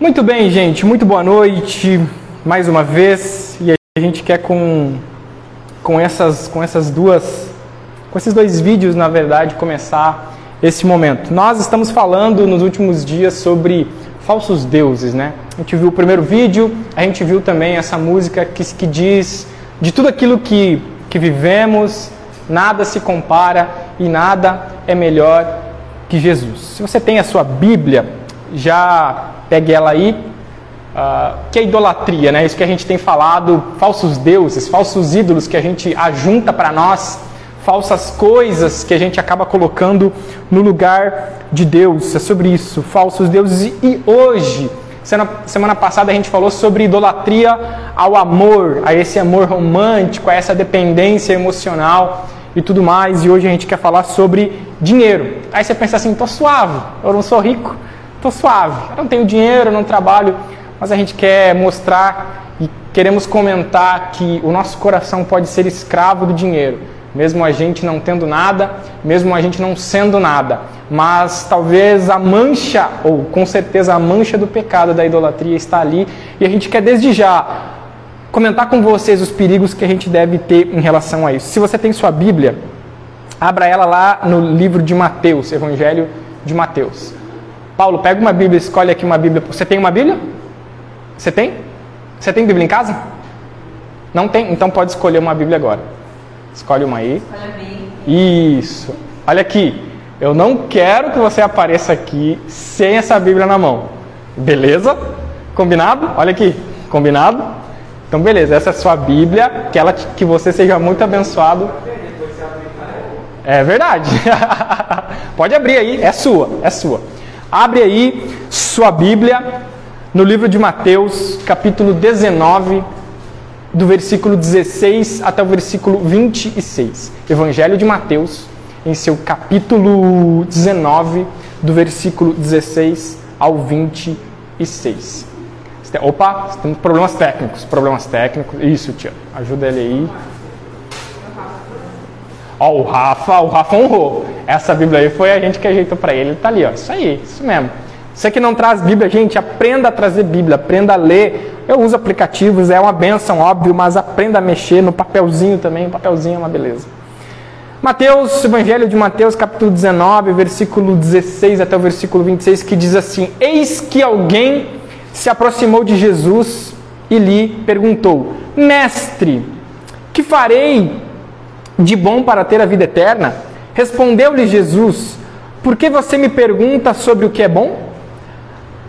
Muito bem, gente, muito boa noite mais uma vez. E a gente quer com esses dois vídeos, na verdade, começar esse momento. Nós estamos falando nos últimos dias sobre falsos deuses, né? A gente viu o primeiro vídeo, a gente viu também essa música que diz de tudo aquilo que vivemos, nada se compara e nada é melhor que Jesus. Se você tem a sua Bíblia, já pegue ela aí, que é idolatria, né? Isso que a gente tem falado, falsos deuses, falsos ídolos que a gente ajunta para nós, falsas coisas que a gente acaba colocando no lugar de Deus. É sobre isso, falsos deuses. E hoje, semana passada, a gente falou sobre idolatria ao amor, a esse amor romântico, a essa dependência emocional e tudo mais. E hoje a gente quer falar sobre dinheiro. Aí você pensa assim, tô suave, eu não sou rico. Estou suave, eu não tenho dinheiro, eu não trabalho, mas a gente quer mostrar e queremos comentar que o nosso coração pode ser escravo do dinheiro, mesmo a gente não tendo nada, mesmo a gente não sendo nada. Mas talvez a mancha, ou com certeza a mancha do pecado da idolatria está ali, e a gente quer desde já comentar com vocês os perigos que a gente deve ter em relação a isso. Se você tem sua Bíblia, abra ela lá no livro de Mateus, Evangelho de Mateus. Paulo, pega uma Bíblia, escolhe aqui uma Bíblia. Você tem uma Bíblia? Você tem? Você tem Bíblia em casa? Não tem? Então pode escolher uma Bíblia agora. Escolhe uma aí. Isso. Olha aqui. Eu não quero que você apareça aqui sem essa Bíblia na mão. Beleza? Combinado? Olha aqui. Combinado? Então beleza. Essa é a sua Bíblia. Que você seja muito abençoado. É verdade. Pode abrir aí. É sua. É sua. Abre aí sua Bíblia no livro de Mateus, capítulo 19, do versículo 16 até o versículo 26. Evangelho de Mateus, em seu capítulo 19, do versículo 16 ao 26. Opa, tem problemas técnicos. Problemas técnicos. Isso, tia. Ajuda ele aí. Ó, o Rafa honrou. Essa Bíblia aí foi a gente que ajeitou para ele. Ele tá ali, ó. Isso aí, isso mesmo. Você que não traz Bíblia, gente, aprenda a trazer Bíblia, aprenda a ler. Eu uso aplicativos, é uma benção, óbvio, mas aprenda a mexer no papelzinho também. O papelzinho é uma beleza. Mateus, Evangelho de Mateus, capítulo 19, versículo 16 até o versículo 26, que diz assim: Eis que alguém se aproximou de Jesus e lhe perguntou: Mestre, que farei de bom para ter a vida eterna? Respondeu-lhe Jesus: Por que você me pergunta sobre o que é bom?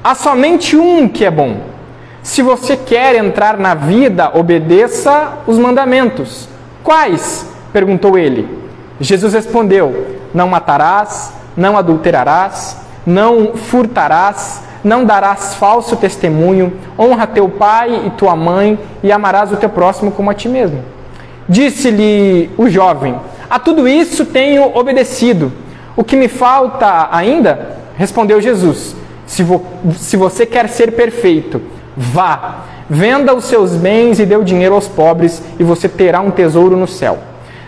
Há somente um que é bom. Se você quer entrar na vida, obedeça os mandamentos. Quais? Perguntou ele. Jesus respondeu: Não matarás, não adulterarás, não furtarás, não darás falso testemunho, honra teu pai e tua mãe e amarás o teu próximo como a ti mesmo. Disse-lhe o jovem: A tudo isso tenho obedecido. O que me falta ainda? Respondeu Jesus: Se você quer ser perfeito, vá, venda os seus bens e dê o dinheiro aos pobres, e você terá um tesouro no céu.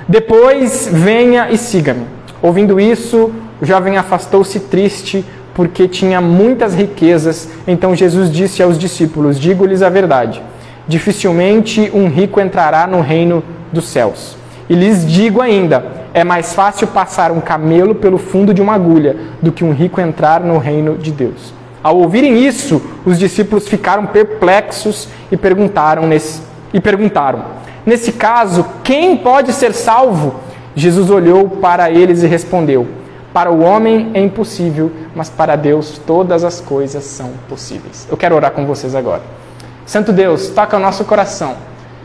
Depois venha e siga-me. Ouvindo isso, o jovem afastou-se triste, porque tinha muitas riquezas. Então Jesus disse aos discípulos: Digo-lhes a verdade, dificilmente um rico entrará no reino dos céus. E lhes digo ainda, é mais fácil passar um camelo pelo fundo de uma agulha do que um rico entrar no reino de Deus. Ao ouvirem isso, os discípulos ficaram perplexos e perguntaram: Nesse caso, quem pode ser salvo? Jesus olhou para eles e respondeu: Para o homem é impossível, mas para Deus todas as coisas são possíveis. Eu quero orar com vocês agora. Santo Deus, toca o nosso coração.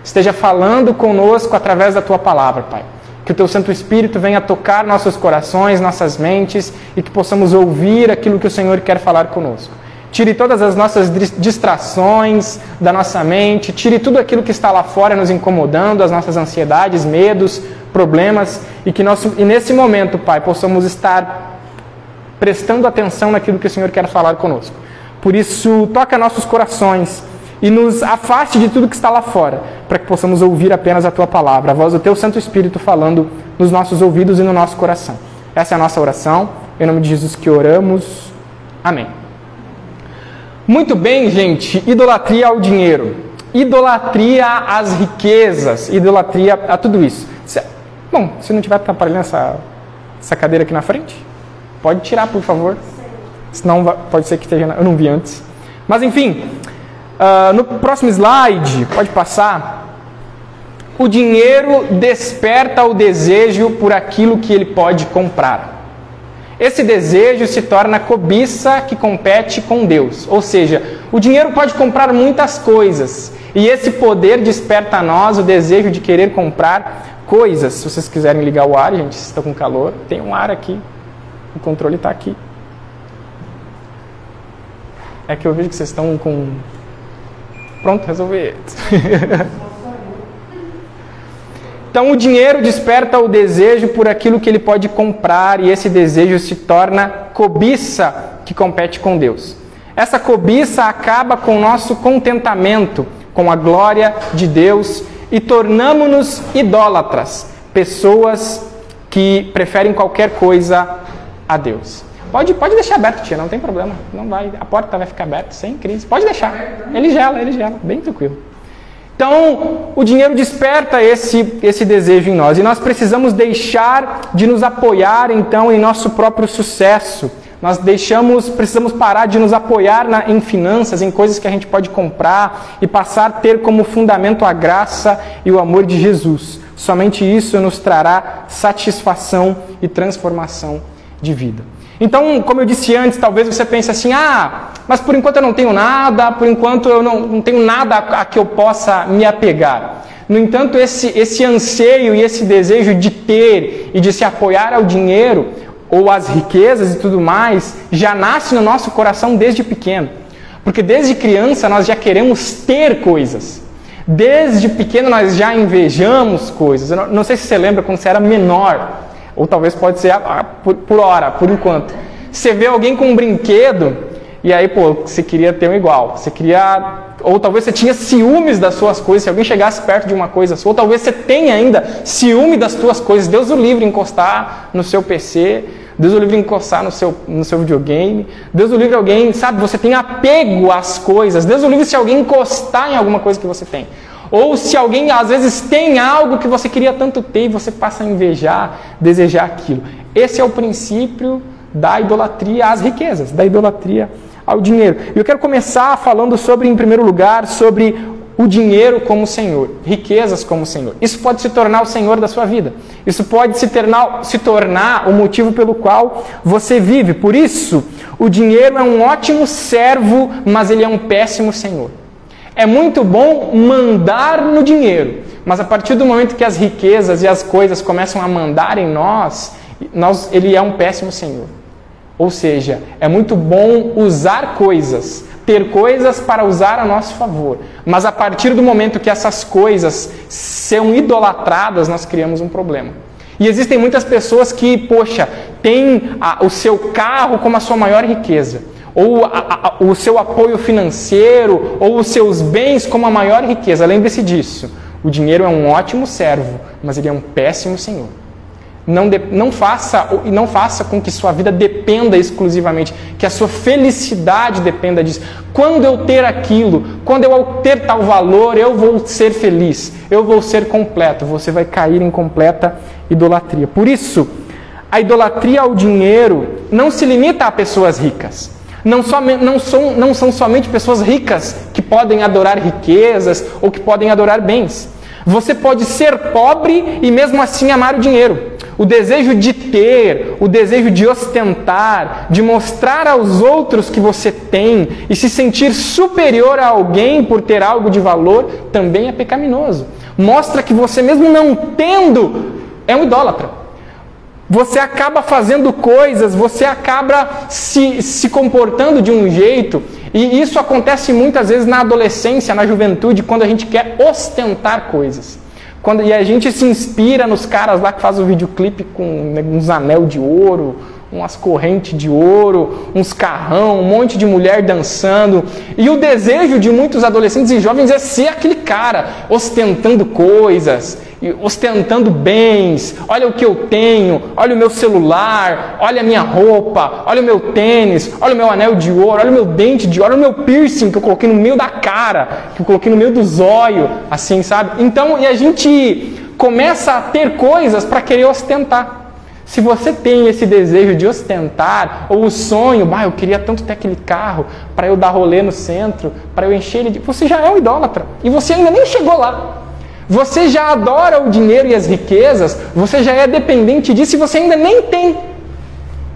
Esteja falando conosco através da Tua Palavra, Pai. Que o Teu Santo Espírito venha tocar nossos corações, nossas mentes, e que possamos ouvir aquilo que o Senhor quer falar conosco. Tire todas as nossas distrações da nossa mente, tire tudo aquilo que está lá fora nos incomodando, as nossas ansiedades, medos, problemas, e nesse momento, Pai, possamos estar prestando atenção naquilo que o Senhor quer falar conosco. Por isso, toca nossos corações, e nos afaste de tudo que está lá fora, para que possamos ouvir apenas a Tua Palavra, a voz do Teu Santo Espírito falando nos nossos ouvidos e no nosso coração. Essa é a nossa oração, em nome de Jesus que oramos. Amém. Muito bem, gente, idolatria ao dinheiro, idolatria às riquezas, idolatria a tudo isso. Bom, se não tiver atrapalhando essa cadeira aqui na frente, pode tirar, por favor. Senão pode ser que esteja... Eu não vi antes. Mas, enfim, no próximo slide, pode passar. O dinheiro desperta o desejo por aquilo que ele pode comprar. Esse desejo se torna cobiça que compete com Deus. Ou seja, o dinheiro pode comprar muitas coisas. E esse poder desperta a nós o desejo de querer comprar coisas. Se vocês quiserem ligar o ar, gente, se está com calor, tem um ar aqui. O controle está aqui. É que eu vejo que vocês estão com... Pronto, resolvi. Então, o dinheiro desperta o desejo por aquilo que ele pode comprar e esse desejo se torna cobiça que compete com Deus. Essa cobiça acaba com o nosso contentamento, com a glória de Deus e tornamos-nos idólatras, pessoas que preferem qualquer coisa a Deus. Pode deixar aberto, tia, não tem problema. Não vai, a porta vai ficar aberta sem crise. Pode deixar, ele gela, bem tranquilo. Então, o dinheiro desperta esse desejo em nós. E nós precisamos deixar de nos apoiar, então, em nosso próprio sucesso. Nós precisamos parar de nos apoiar em finanças, em coisas que a gente pode comprar e passar a ter como fundamento a graça e o amor de Jesus. Somente isso nos trará satisfação e transformação de vida. Então, como eu disse antes, talvez você pense assim, mas por enquanto eu não tenho nada, por enquanto eu não tenho nada a que eu possa me apegar. No entanto, esse anseio e esse desejo de ter e de se apoiar ao dinheiro ou às riquezas e tudo mais, já nasce no nosso coração desde pequeno. Porque desde criança nós já queremos ter coisas. Desde pequeno nós já invejamos coisas. Eu não sei se você lembra quando você era menor, ou talvez pode ser por enquanto. Você vê alguém com um brinquedo, e aí, você queria ter um igual. Você queria... Ou talvez você tinha ciúmes das suas coisas, se alguém chegasse perto de uma coisa sua. Ou talvez você tenha ainda ciúme das suas coisas. Deus o livre encostar no seu PC, Deus o livre encostar no seu videogame. Deus o livre alguém, sabe, você tem apego às coisas. Deus o livre se alguém encostar em alguma coisa que você tem. Ou se alguém, às vezes, tem algo que você queria tanto ter e você passa a invejar, desejar aquilo. Esse é o princípio da idolatria às riquezas, da idolatria ao dinheiro. E eu quero começar falando sobre, em primeiro lugar, sobre o dinheiro como Senhor, riquezas como Senhor. Isso pode se tornar o Senhor da sua vida. Isso pode se tornar o motivo pelo qual você vive. Por isso, o dinheiro é um ótimo servo, mas ele é um péssimo Senhor. É muito bom mandar no dinheiro, mas a partir do momento que as riquezas e as coisas começam a mandar em nós, ele é um péssimo senhor. Ou seja, é muito bom usar coisas, ter coisas para usar a nosso favor, mas a partir do momento que essas coisas são idolatradas, nós criamos um problema. E existem muitas pessoas que, têm o seu carro como a sua maior riqueza, ou o seu apoio financeiro, ou os seus bens como a maior riqueza. Lembre-se disso. O dinheiro é um ótimo servo, mas ele é um péssimo senhor. Não faça com que sua vida dependa exclusivamente, que a sua felicidade dependa disso. Quando eu ter aquilo, quando eu ter tal valor, eu vou ser feliz, eu vou ser completo. Você vai cair em completa idolatria. Por isso, a idolatria ao dinheiro não se limita a pessoas ricas. Não são somente pessoas ricas que podem adorar riquezas ou que podem adorar bens. Você pode ser pobre e mesmo assim amar o dinheiro. O desejo de ter, o desejo de ostentar, de mostrar aos outros que você tem e se sentir superior a alguém por ter algo de valor também é pecaminoso. Mostra que você mesmo não tendo é um idólatra. Você acaba fazendo coisas, você acaba se comportando de um jeito, e isso acontece muitas vezes na adolescência, na juventude, quando a gente quer ostentar coisas. E a gente se inspira nos caras lá que fazem o videoclipe com uns anel de ouro, umas correntes de ouro, uns carrão, um monte de mulher dançando. E o desejo de muitos adolescentes e jovens é ser aquele cara ostentando coisas, ostentando bens, olha o que eu tenho, olha o meu celular, olha a minha roupa, olha o meu tênis, olha o meu anel de ouro, olha o meu dente de ouro, olha o meu piercing que eu coloquei no meio da cara, que eu coloquei no meio dos olhos, assim, sabe? Então, e a gente começa a ter coisas para querer ostentar. Se você tem esse desejo de ostentar, ou o sonho, eu queria tanto ter aquele carro para eu dar rolê no centro, para eu encher ele de... Você já é um idólatra e você ainda nem chegou lá. Você já adora o dinheiro e as riquezas, você já é dependente disso e você ainda nem tem.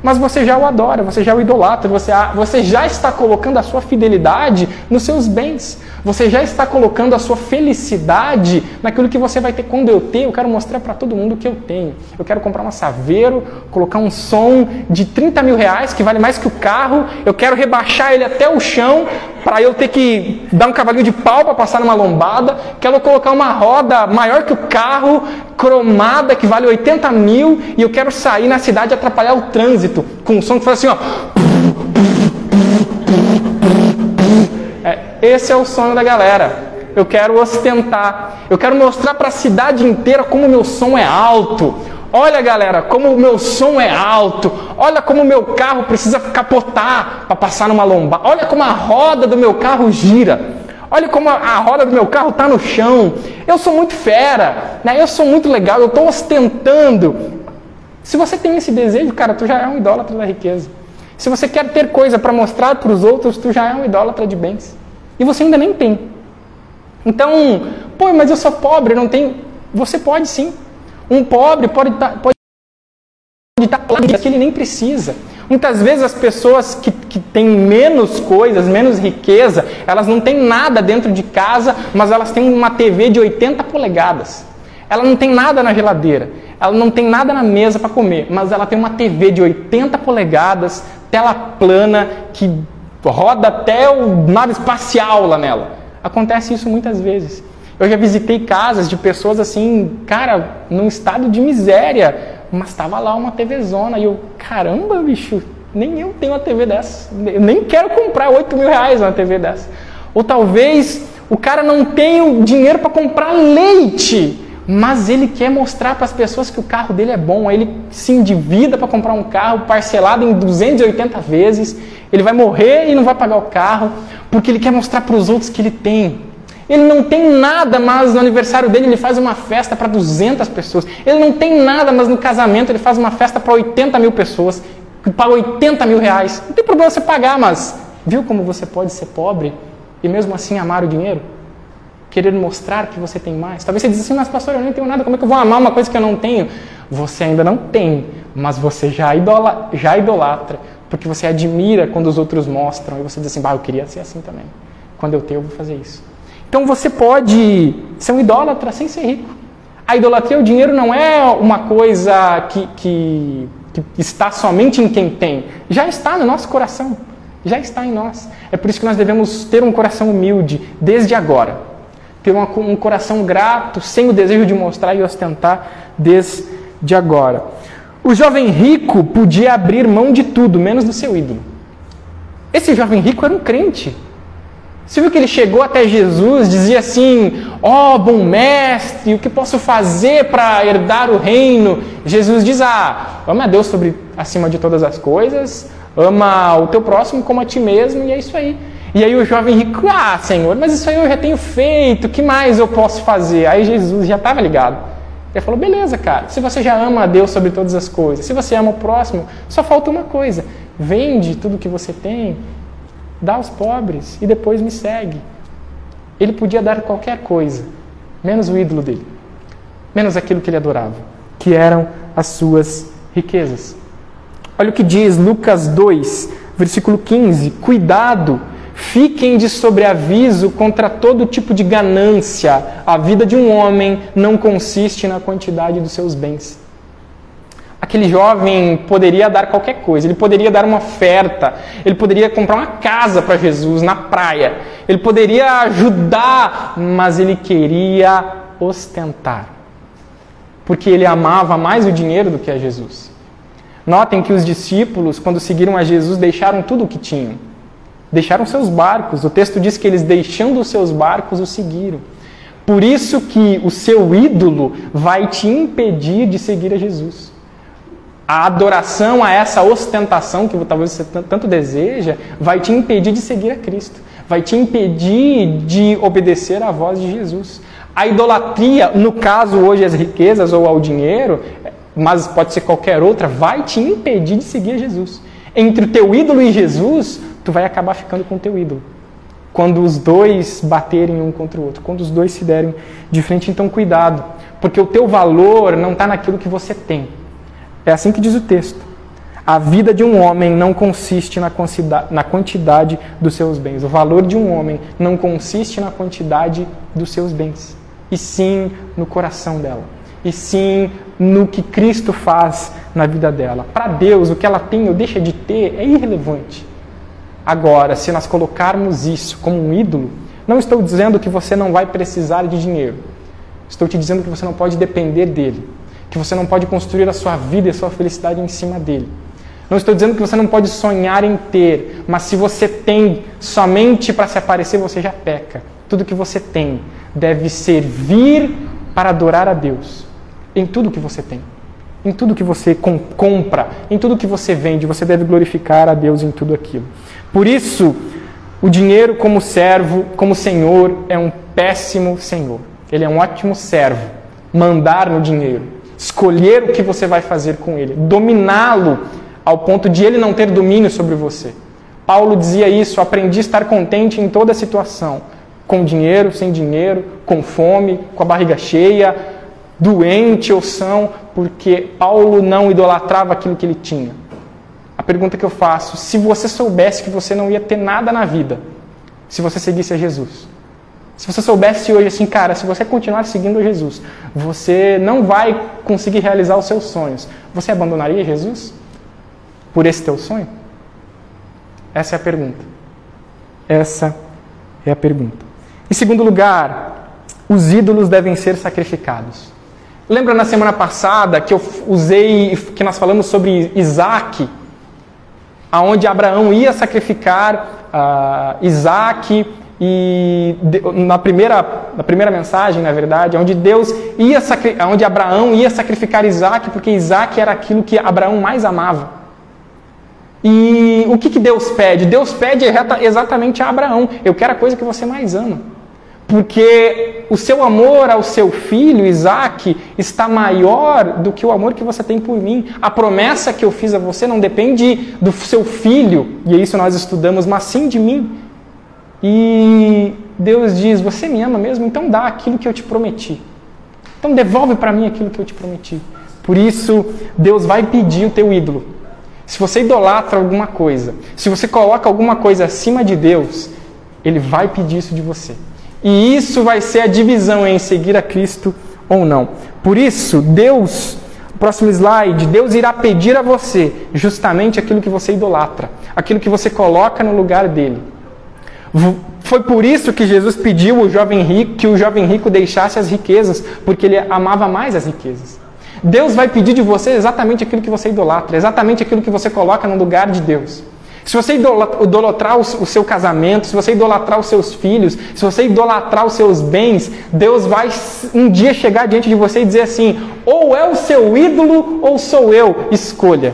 Mas você já o adora, você já o idolatra, você já está colocando a sua fidelidade nos seus bens. Você já está colocando a sua felicidade naquilo que você vai ter. Quando eu tenho, eu quero mostrar para todo mundo o que eu tenho. Eu quero comprar uma Saveiro, colocar um som de 30 mil reais, que vale mais que o carro. Eu quero rebaixar ele até o chão, para eu ter que dar um cavalinho de pau para passar numa lombada. Quero colocar uma roda maior que o carro, cromada, que vale 80 mil, e eu quero sair na cidade e atrapalhar o trânsito com um som que faz assim, ó. Esse é o sonho da galera. Eu quero ostentar. Eu quero mostrar para a cidade inteira como o meu som é alto. Olha, galera, como o meu som é alto. Olha como o meu carro precisa capotar para passar numa lombada. Olha como a roda do meu carro gira. Olha como a roda do meu carro está no chão. Eu sou muito fera, né? Eu sou muito legal. Eu estou ostentando. Se você tem esse desejo, cara, tu já é um idólatra da riqueza. Se você quer ter coisa para mostrar para os outros, tu já é um idólatra de bens. E você ainda nem tem. Então, mas eu sou pobre, não tenho... Você pode sim. Um pobre pode estar lá que ele nem precisa. Muitas vezes as pessoas que têm menos coisas, menos riqueza, elas não têm nada dentro de casa, mas elas têm uma TV de 80 polegadas. Ela não tem nada na geladeira, ela não tem nada na mesa para comer, mas ela tem uma TV de 80 polegadas, tela plana, que roda até o nave espacial lá nela. Acontece isso muitas vezes. Eu já visitei casas de pessoas assim, cara, num estado de miséria, mas estava lá uma TVzona e eu, caramba, bicho, nem eu tenho uma TV dessa, eu nem quero comprar 8 mil reais uma TV dessa. Ou talvez o cara não tenha o dinheiro para comprar leite, mas ele quer mostrar para as pessoas que o carro dele é bom. Ele se endivida para comprar um carro parcelado em 280 vezes. Ele vai morrer e não vai pagar o carro, porque ele quer mostrar para os outros que ele tem. Ele não tem nada, mas no aniversário dele ele faz uma festa para 200 pessoas. Ele não tem nada, mas no casamento ele faz uma festa para 80 mil pessoas, para 80 mil reais. Não tem problema você pagar, mas viu como você pode ser pobre e mesmo assim amar o dinheiro? Querer mostrar que você tem mais. Talvez você diz assim, mas pastor, eu nem tenho nada, como é que eu vou amar uma coisa que eu não tenho? Você ainda não tem, mas você já idolatra, porque você admira quando os outros mostram, e você diz assim, eu queria ser assim também. Quando eu tenho, eu vou fazer isso. Então você pode ser um idólatra sem ser rico. A idolatria, o dinheiro não é uma coisa que está somente em quem tem. Já está no nosso coração, já está em nós. É por isso que nós devemos ter um coração humilde desde agora. Ter um coração grato, sem o desejo de mostrar e ostentar desde agora. O jovem rico podia abrir mão de tudo, menos do seu ídolo. Esse jovem rico era um crente. Você viu que ele chegou até Jesus, dizia assim, bom mestre, o que posso fazer para herdar o reino? Jesus diz, ama a Deus acima de todas as coisas, ama o teu próximo como a ti mesmo, e é isso aí. E aí o jovem rico, Senhor, mas isso aí eu já tenho feito, o que mais eu posso fazer? Aí Jesus já estava ligado. Ele falou, beleza, cara, se você já ama a Deus sobre todas as coisas, se você ama o próximo, só falta uma coisa, vende tudo que você tem, dá aos pobres e depois me segue. Ele podia dar qualquer coisa, menos o ídolo dele, menos aquilo que ele adorava, que eram as suas riquezas. Olha o que diz Lucas 2, versículo 15, cuidado, fiquem de sobreaviso contra todo tipo de ganância. A vida de um homem não consiste na quantidade dos seus bens. Aquele jovem poderia dar qualquer coisa. Ele poderia dar uma oferta. Ele poderia comprar uma casa para Jesus na praia. Ele poderia ajudar, mas ele queria ostentar. Porque ele amava mais o dinheiro do que a Jesus. Notem que os discípulos, quando seguiram a Jesus, deixaram tudo o que tinham. Deixaram seus barcos. O texto diz que eles, deixando os seus barcos, o seguiram. Por isso que o seu ídolo vai te impedir de seguir a Jesus. A adoração a essa ostentação que talvez você tanto deseja vai te impedir de seguir a Cristo, vai te impedir de obedecer à voz de Jesus. A idolatria, no caso hoje às riquezas ou ao dinheiro, mas pode ser qualquer outra, vai te impedir de seguir a Jesus. Entre o teu ídolo e Jesus, tu vai acabar ficando com o teu ídolo. Quando os dois baterem um contra o outro, quando os dois se derem de frente, então cuidado, porque o teu valor não está naquilo que você tem. É assim que diz o texto. A vida de um homem não consiste na quantidade dos seus bens. O valor de um homem não consiste na quantidade dos seus bens, e sim no coração dela, e sim no que Cristo faz na vida dela. Para Deus, o que ela tem ou deixa de ter é irrelevante. Agora, se nós colocarmos isso como um ídolo, não estou dizendo que você não vai precisar de dinheiro. Estou te dizendo que você não pode depender dele, que você não pode construir a sua vida e a sua felicidade em cima dele. Não estou dizendo que você não pode sonhar em ter, mas se você tem somente para se aparecer, você já peca. Tudo que você tem deve servir para adorar a Deus. Em tudo que você tem, em tudo que você compra, em tudo que você vende, você deve glorificar a Deus em tudo aquilo. Por isso, o dinheiro como servo, como senhor, é um péssimo senhor. Ele é um ótimo servo. Mandar no dinheiro, escolher o que você vai fazer com ele, dominá-lo ao ponto de ele não ter domínio sobre você. Paulo dizia isso: aprendi a estar contente em toda situação, com dinheiro, sem dinheiro, com fome, com a barriga cheia, doente ou são, porque Paulo não idolatrava aquilo que ele tinha. A pergunta que eu faço: se você soubesse que você não ia ter nada na vida, se você seguisse a Jesus, se você soubesse hoje assim, cara, se você continuar seguindo Jesus, você não vai conseguir realizar os seus sonhos, você abandonaria Jesus por esse teu sonho? Essa é a pergunta. Essa é a pergunta. Em segundo lugar, os ídolos devem ser sacrificados. Lembra na semana passada que eu usei, que nós falamos sobre Isaac, aonde Abraão ia sacrificar Isaac. E na primeira mensagem, na verdade, onde Abraão ia sacrificar Isaac, porque Isaac era aquilo que Abraão mais amava. E o que Deus pede? Deus pede exatamente a Abraão: eu quero a coisa que você mais ama. Porque o seu amor ao seu filho, Isaac, está maior do que o amor que você tem por mim. A promessa que eu fiz a você não depende do seu filho, e é isso nós estudamos, mas sim de mim. E Deus diz: você me ama mesmo? Então dá aquilo que eu te prometi. Então devolve para mim aquilo que eu te prometi. Por isso, Deus vai pedir o teu ídolo. Se você idolatra alguma coisa, se você coloca alguma coisa acima de Deus, Ele vai pedir isso de você. E isso vai ser a divisão em seguir a Cristo ou não. Por isso, Deus... Próximo slide. Deus irá pedir a você justamente aquilo que você idolatra, aquilo que você coloca no lugar dele. Foi por isso que Jesus pediu que o jovem rico deixasse as riquezas, porque ele amava mais as riquezas. Deus vai pedir de você exatamente aquilo que você idolatra, exatamente aquilo que você coloca no lugar de Deus. Se você idolatrar o seu casamento, se você idolatrar os seus filhos, se você idolatrar os seus bens, Deus vai um dia chegar diante de você e dizer assim: ou é o seu ídolo ou sou eu, escolha.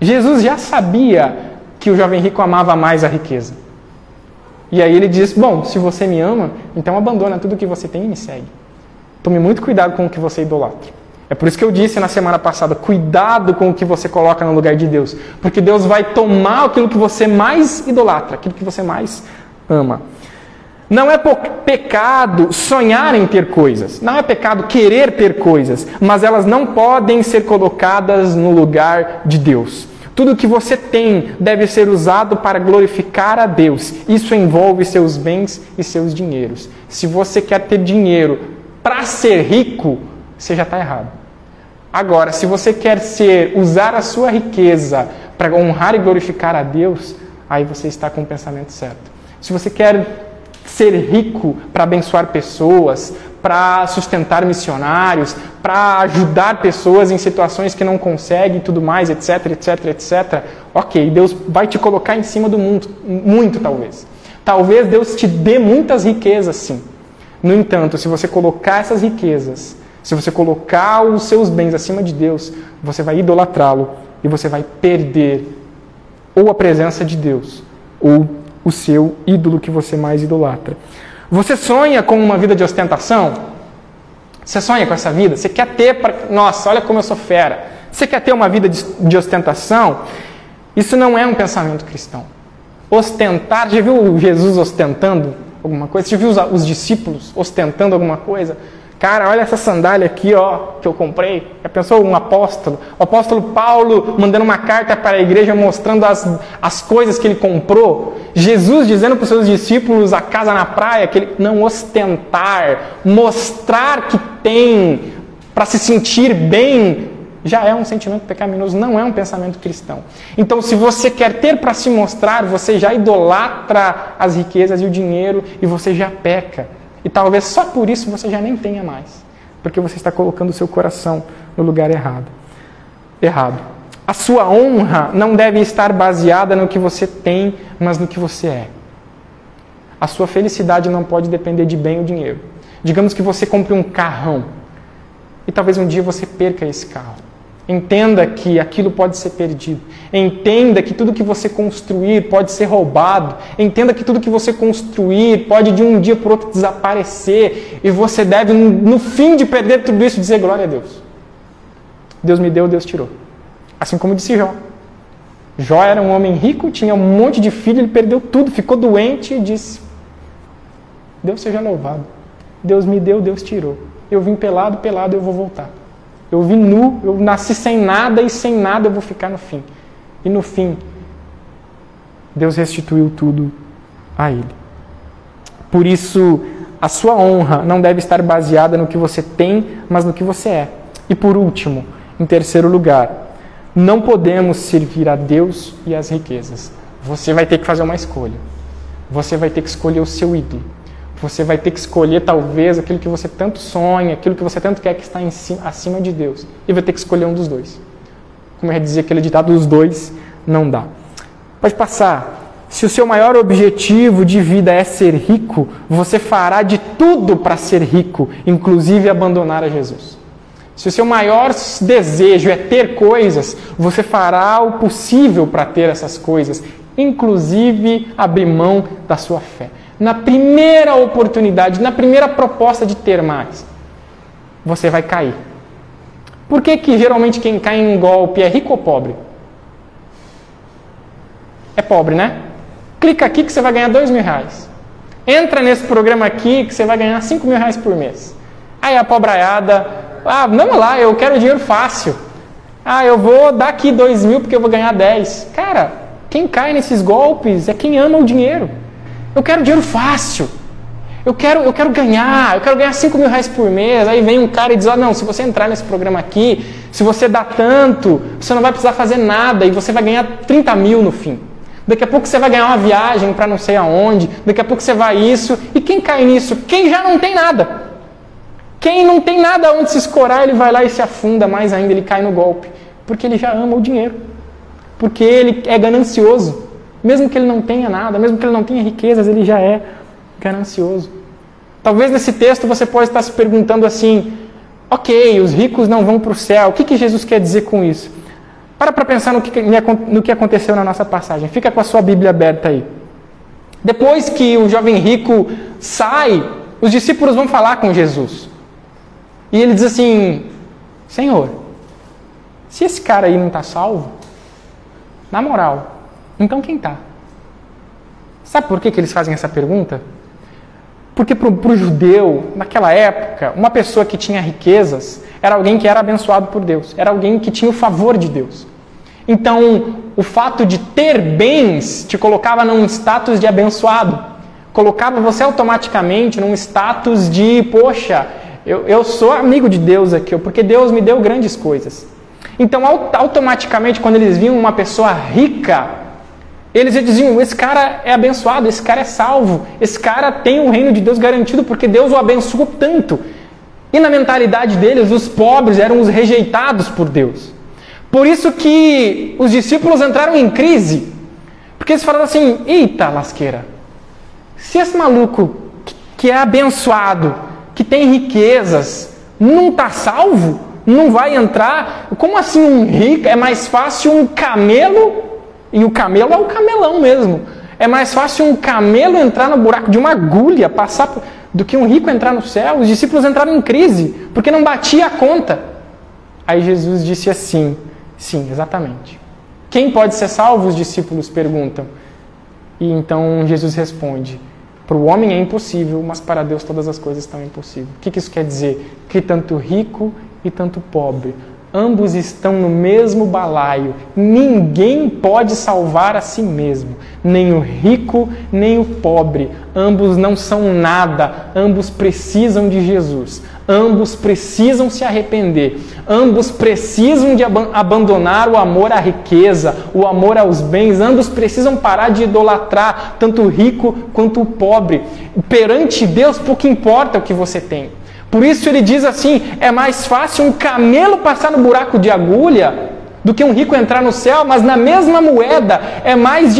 Jesus já sabia que o jovem rico amava mais a riqueza. E aí ele diz: bom, se você me ama, então abandona tudo o que você tem e me segue. Tome muito cuidado com o que você idolatra. É por isso que eu disse na semana passada: cuidado com o que você coloca no lugar de Deus, porque Deus vai tomar aquilo que você mais idolatra, aquilo que você mais ama. Não é pecado sonhar em ter coisas, não é pecado querer ter coisas, mas elas não podem ser colocadas no lugar de Deus. Tudo que você tem deve ser usado para glorificar a Deus. Isso envolve seus bens e seus dinheiros. Se você quer ter dinheiro para ser rico, você já está errado. Agora, se você quer usar a sua riqueza para honrar e glorificar a Deus, aí você está com o pensamento certo. Se você quer ser rico para abençoar pessoas, para sustentar missionários, para ajudar pessoas em situações que não conseguem e tudo mais, etc, etc, etc. Ok, Deus vai te colocar em cima do mundo, muito talvez. Talvez Deus te dê muitas riquezas, sim. No entanto, se você colocar essas riquezas, se você colocar os seus bens acima de Deus, você vai idolatrá-lo e você vai perder ou a presença de Deus ou o seu ídolo que você mais idolatra. Você sonha com uma vida de ostentação? Você sonha com essa vida? Você quer ter... Nossa, olha como eu sou fera. Você quer ter uma vida de ostentação? Isso não é um pensamento cristão. Ostentar... Já viu Jesus ostentando alguma coisa? Já viu os discípulos ostentando alguma coisa? Cara, olha essa sandália aqui, ó, que eu comprei. Já pensou um apóstolo? O apóstolo Paulo mandando uma carta para a igreja mostrando as coisas que ele comprou. Jesus dizendo para os seus discípulos a casa na praia, que ele não ostentar, mostrar que tem para se sentir bem, já é um sentimento pecaminoso, não é um pensamento cristão. Então, se você quer ter para se mostrar, você já idolatra as riquezas e o dinheiro e você já peca. E talvez só por isso você já nem tenha mais. Porque você está colocando o seu coração no lugar errado. A sua honra não deve estar baseada no que você tem, mas no que você é. A sua felicidade não pode depender de bem ou dinheiro. Digamos que você compre um carrão. E talvez um dia você perca esse carro. Entenda que aquilo pode ser perdido. Entenda que tudo que você construir pode ser roubado. Entenda que tudo que você construir pode de um dia para o outro desaparecer. E você deve, no fim de perder tudo isso, dizer glória a Deus. Deus me deu, Deus tirou. Assim como disse Jó. Jó era um homem rico, tinha um monte de filho, ele perdeu tudo, ficou doente e disse: Deus seja louvado. Deus me deu, Deus tirou. Eu vim pelado, eu vou voltar. Eu vim nu, eu nasci sem nada e sem nada eu vou ficar no fim. E no fim, Deus restituiu tudo a ele. Por isso, a sua honra não deve estar baseada no que você tem, mas no que você é. E por último, em terceiro lugar, não podemos servir a Deus e às riquezas. Você vai ter que fazer uma escolha. Você vai ter que escolher o seu ídolo. Você vai ter que escolher, talvez, aquilo que você tanto sonha, aquilo que você tanto quer que está acima de Deus. E vai ter que escolher um dos dois. Como eu já dizia, aquele ditado, os dois não dá. Pode passar. Se o seu maior objetivo de vida é ser rico, você fará de tudo para ser rico, inclusive abandonar a Jesus. Se o seu maior desejo é ter coisas, você fará o possível para ter essas coisas, inclusive abrir mão da sua fé. Na primeira oportunidade, na primeira proposta de ter mais, você vai cair. Por que que geralmente quem cai em um golpe é rico ou pobre? É pobre, né? Clica aqui que você vai ganhar R$2.000. Entra nesse programa aqui que você vai ganhar R$5.000 por mês. Aí a pobraiada, vamos lá, eu quero dinheiro fácil. Eu vou dar aqui R$2.000 porque eu vou ganhar 10. Cara, quem cai nesses golpes é quem ama o dinheiro. Eu quero dinheiro fácil. Eu quero ganhar R$5.000 por mês. Aí vem um cara e diz, não, se você entrar nesse programa aqui, se você dá tanto, você não vai precisar fazer nada e você vai ganhar R$30.000 no fim. Daqui a pouco você vai ganhar uma viagem para não sei aonde, daqui a pouco você vai isso. E quem cai nisso? Quem já não tem nada. Quem não tem nada onde se escorar, ele vai lá e se afunda mais ainda, ele cai no golpe. Porque ele já ama o dinheiro. Porque ele é ganancioso. Mesmo que ele não tenha nada, mesmo que ele não tenha riquezas, ele já é ganancioso. Talvez nesse texto você possa estar se perguntando assim, ok, os ricos não vão para o céu, o que que Jesus quer dizer com isso? Para pensar no que aconteceu na nossa passagem. Fica com a sua Bíblia aberta aí. Depois que o jovem rico sai, os discípulos vão falar com Jesus. E ele diz assim, Senhor, se esse cara aí não está salvo, na moral... Então quem está? Sabe por que eles fazem essa pergunta? Porque para o judeu, naquela época, uma pessoa que tinha riquezas era alguém que era abençoado por Deus, era alguém que tinha o favor de Deus. Então, o fato de ter bens te colocava num status de abençoado, colocava você automaticamente num status de, poxa, eu sou amigo de Deus aqui, porque Deus me deu grandes coisas. Então, automaticamente, quando eles viam uma pessoa rica, eles diziam, esse cara é abençoado, esse cara é salvo, esse cara tem o reino de Deus garantido porque Deus o abençoou tanto. E na mentalidade deles, os pobres eram os rejeitados por Deus. Por isso que os discípulos entraram em crise, porque eles falaram assim, eita lasqueira, se esse maluco que é abençoado, que tem riquezas, não está salvo? Não vai entrar? Como assim um rico? É mais fácil um camelo, e o camelo é um camelão mesmo, é mais fácil um camelo entrar no buraco de uma agulha, passar, do que um rico entrar no céu. Os discípulos entraram em crise, porque não batia a conta. Aí Jesus disse assim, sim, exatamente. Quem pode ser salvo? Os discípulos perguntam. E então Jesus responde, para o homem é impossível, mas para Deus todas as coisas estão impossíveis. O que isso quer dizer? Que tanto rico e tanto pobre, ambos estão no mesmo balaio. Ninguém pode salvar a si mesmo. Nem o rico, nem o pobre. Ambos não são nada. Ambos precisam de Jesus. Ambos precisam se arrepender. Ambos precisam de abandonar o amor à riqueza, o amor aos bens. Ambos precisam parar de idolatrar tanto o rico quanto o pobre. Perante Deus, pouco importa o que você tem. Por isso ele diz assim, é mais fácil um camelo passar no buraco de agulha do que um rico entrar no céu, mas na mesma moeda é mais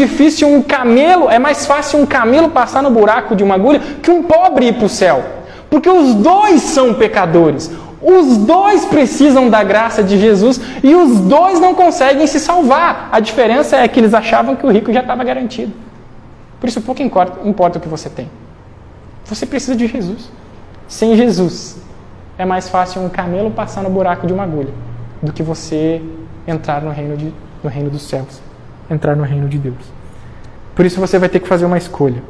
fácil um camelo passar no buraco de uma agulha que um pobre ir para o céu. Porque os dois são pecadores, os dois precisam da graça de Jesus e os dois não conseguem se salvar. A diferença é que eles achavam que o rico já estava garantido. Por isso pouco importa o que você tem. Você precisa de Jesus. Sem Jesus, é mais fácil um camelo passar no buraco de uma agulha do que você entrar no reino dos céus, entrar no reino de Deus. Por isso você vai ter que fazer uma escolha.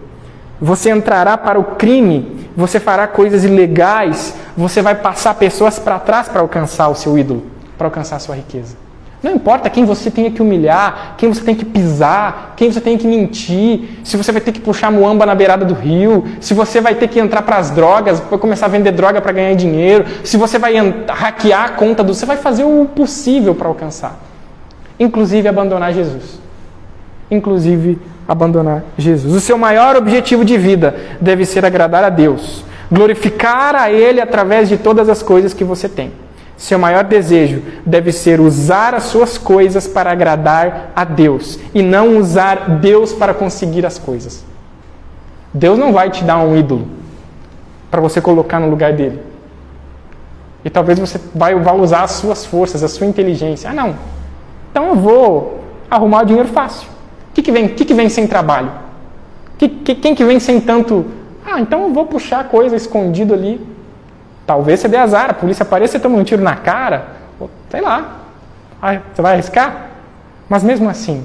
Você entrará para o crime, você fará coisas ilegais, você vai passar pessoas para trás para alcançar o seu ídolo, para alcançar a sua riqueza. Não importa quem você tenha que humilhar, quem você tem que pisar, quem você tem que mentir, se você vai ter que puxar muamba na beirada do rio, se você vai ter que entrar para as drogas, vai começar a vender droga para ganhar dinheiro, se você vai hackear a conta do... Você vai fazer o possível para alcançar. Inclusive abandonar Jesus. O seu maior objetivo de vida deve ser agradar a Deus. Glorificar a Ele através de todas as coisas que você tem. Seu maior desejo deve ser usar as suas coisas para agradar a Deus e não usar Deus para conseguir as coisas. Deus não vai te dar um ídolo para você colocar no lugar dele. E talvez você vá usar as suas forças, a sua inteligência. Ah, não. Então eu vou arrumar o dinheiro fácil. O que vem sem trabalho? Quem que vem sem tanto... Ah, então eu vou puxar a coisa escondida ali. Talvez você dê azar, a polícia apareça, você toma um tiro na cara, sei lá, você vai arriscar? Mas mesmo assim,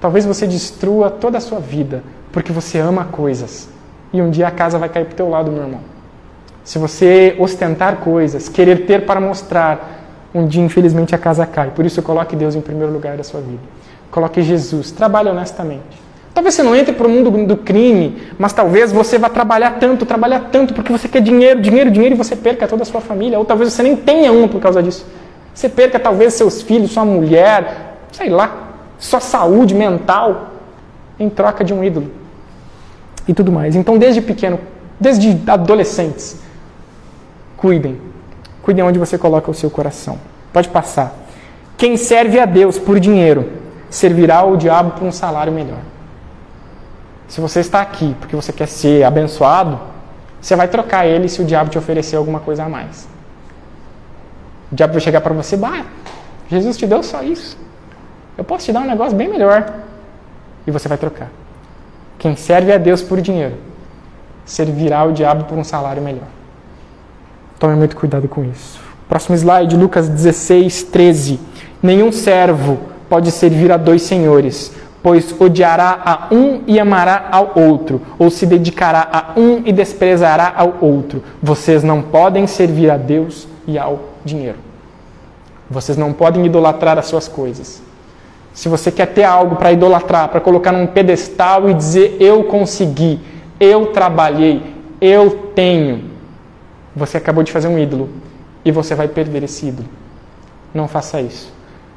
talvez você destrua toda a sua vida, porque você ama coisas, e um dia a casa vai cair para o teu lado, meu irmão. Se você ostentar coisas, querer ter para mostrar, um dia infelizmente a casa cai. Por isso coloque Deus em primeiro lugar da sua vida, coloque Jesus, trabalhe honestamente. Talvez você não entre para o mundo do crime, mas talvez você vá trabalhar tanto, porque você quer dinheiro, e você perca toda a sua família. Ou talvez você nem tenha um por causa disso. Você perca talvez seus filhos, sua mulher, sei lá, sua saúde mental, em troca de um ídolo. E tudo mais. Então, desde pequeno, desde adolescentes, cuidem onde você coloca o seu coração. Pode passar. Quem serve a Deus por dinheiro, servirá ao diabo por um salário melhor. Se você está aqui porque você quer ser abençoado, você vai trocar ele se o diabo te oferecer alguma coisa a mais. O diabo vai chegar para você, Jesus te deu só isso. Eu posso te dar um negócio bem melhor. E você vai trocar. Quem serve a Deus por dinheiro, servirá ao diabo por um salário melhor. Tome muito cuidado com isso. Próximo slide, Lucas 16:13. Nenhum servo pode servir a dois senhores, pois odiará a um e amará ao outro, ou se dedicará a um e desprezará ao outro. Vocês não podem servir a Deus e ao dinheiro. Vocês não podem idolatrar as suas coisas. Se você quer ter algo para idolatrar, para colocar num pedestal e dizer, eu consegui, eu trabalhei, eu tenho, você acabou de fazer um ídolo e você vai perder esse ídolo. Não faça isso.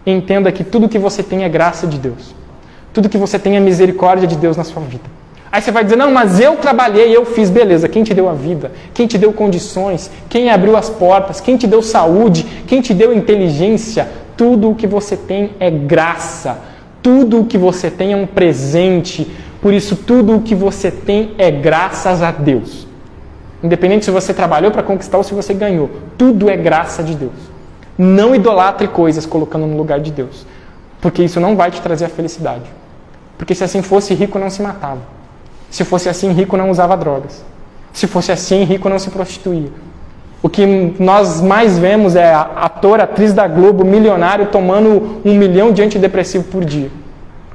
Entenda que tudo que você tem é graça de Deus. Tudo que você tem é misericórdia de Deus na sua vida. Aí você vai dizer, não, mas eu trabalhei, eu fiz. Beleza, quem te deu a vida? Quem te deu condições? Quem abriu as portas? Quem te deu saúde? Quem te deu inteligência? Tudo o que você tem é graça. Tudo o que você tem é um presente. Por isso, tudo o que você tem é graças a Deus. Independente se você trabalhou para conquistar ou se você ganhou. Tudo é graça de Deus. Não idolatre coisas colocando no lugar de Deus. Porque isso não vai te trazer a felicidade. Porque se assim fosse, rico não se matava. Se fosse assim, rico não usava drogas. Se fosse assim, rico não se prostituía. O que nós mais vemos é ator, atriz da Globo, milionário, tomando 1 milhão de antidepressivo por dia.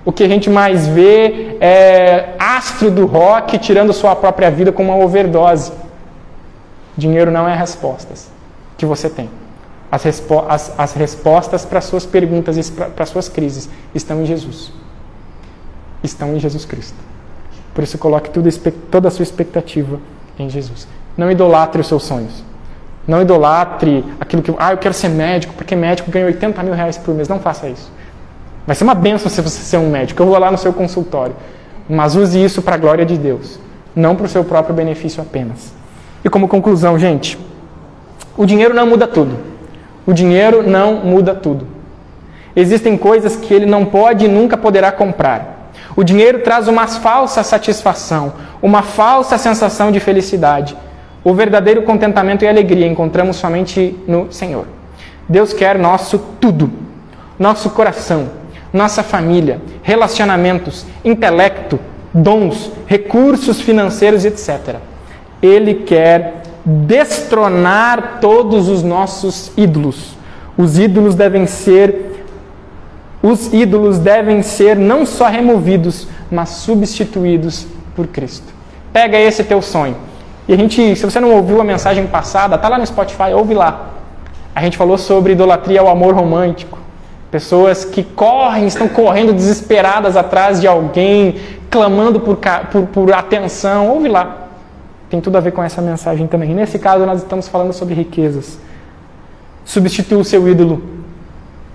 O que a gente mais vê é astro do rock tirando sua própria vida com uma overdose. Dinheiro não é respostas que você tem. As respostas para suas perguntas e para suas crises estão em Jesus. Estão em Jesus Cristo. Por isso, coloque toda a sua expectativa em Jesus. Não idolatre os seus sonhos. Não idolatre aquilo que... eu quero ser médico, porque médico ganha R$80 mil por mês. Não faça isso. Vai ser uma bênção se você ser um médico. Eu vou lá no seu consultório. Mas use isso para a glória de Deus. Não para o seu próprio benefício apenas. E como conclusão, gente, o dinheiro não muda tudo. O dinheiro não muda tudo. Existem coisas que ele não pode e nunca poderá comprar. O dinheiro traz uma falsa satisfação, uma falsa sensação de felicidade. O verdadeiro contentamento e alegria encontramos somente no Senhor. Deus quer nosso tudo. Nosso coração, nossa família, relacionamentos, intelecto, dons, recursos financeiros, etc. Ele quer destronar todos os nossos ídolos. Os ídolos devem ser não só removidos, mas substituídos por Cristo. Pega esse teu sonho. E se você não ouviu a mensagem passada, tá lá no Spotify, ouve lá. A gente falou sobre idolatria ao amor romântico. Pessoas que estão correndo desesperadas atrás de alguém, clamando por atenção. Ouve lá. Tem tudo a ver com essa mensagem também. E nesse caso, nós estamos falando sobre riquezas. Substitua o seu ídolo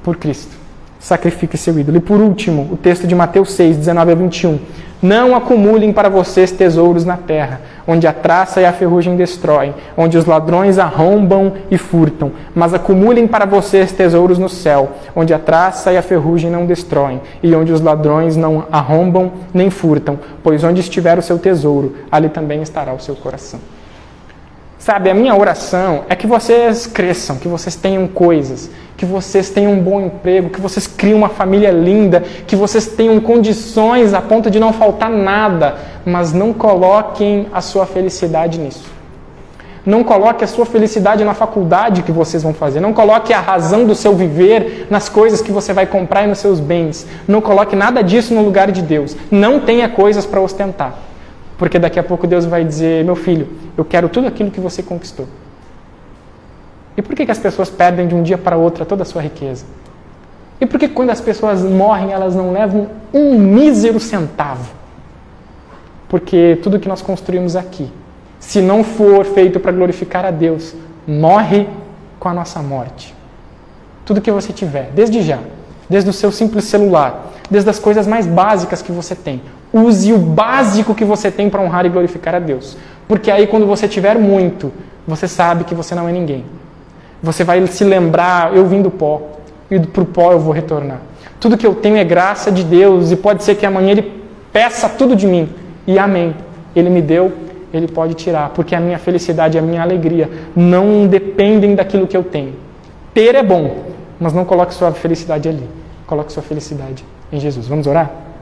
por Cristo. Sacrifique seu ídolo. E por último, o texto de Mateus 6, 19 a 21. Não acumulem para vocês tesouros na terra, onde a traça e a ferrugem destroem, onde os ladrões arrombam e furtam. Mas acumulem para vocês tesouros no céu, onde a traça e a ferrugem não destroem, e onde os ladrões não arrombam nem furtam. Pois onde estiver o seu tesouro, ali também estará o seu coração. Sabe, a minha oração é que vocês cresçam, que vocês tenham coisas, que vocês tenham um bom emprego, que vocês criem uma família linda, que vocês tenham condições a ponto de não faltar nada, mas não coloquem a sua felicidade nisso. Não coloque a sua felicidade na faculdade que vocês vão fazer. Não coloque a razão do seu viver nas coisas que você vai comprar e nos seus bens. Não coloque nada disso no lugar de Deus. Não tenha coisas para ostentar. Porque daqui a pouco Deus vai dizer, meu filho, eu quero tudo aquilo que você conquistou. E por que as pessoas perdem de um dia para outro toda a sua riqueza? E por que quando as pessoas morrem, elas não levam um mísero centavo? Porque tudo que nós construímos aqui, se não for feito para glorificar a Deus, morre com a nossa morte. Tudo que você tiver, desde já, desde o seu simples celular, desde as coisas mais básicas que você tem, use o básico que você tem para honrar e glorificar a Deus. Porque aí quando você tiver muito, você sabe que você não é ninguém. Você vai se lembrar, eu vim do pó, e para o pó eu vou retornar. Tudo que eu tenho é graça de Deus, e pode ser que amanhã Ele peça tudo de mim. E amém. Ele me deu, Ele pode tirar, porque a minha felicidade, a minha alegria não dependem daquilo que eu tenho. Ter é bom, mas não coloque sua felicidade ali. Coloque sua felicidade em Jesus. Vamos orar?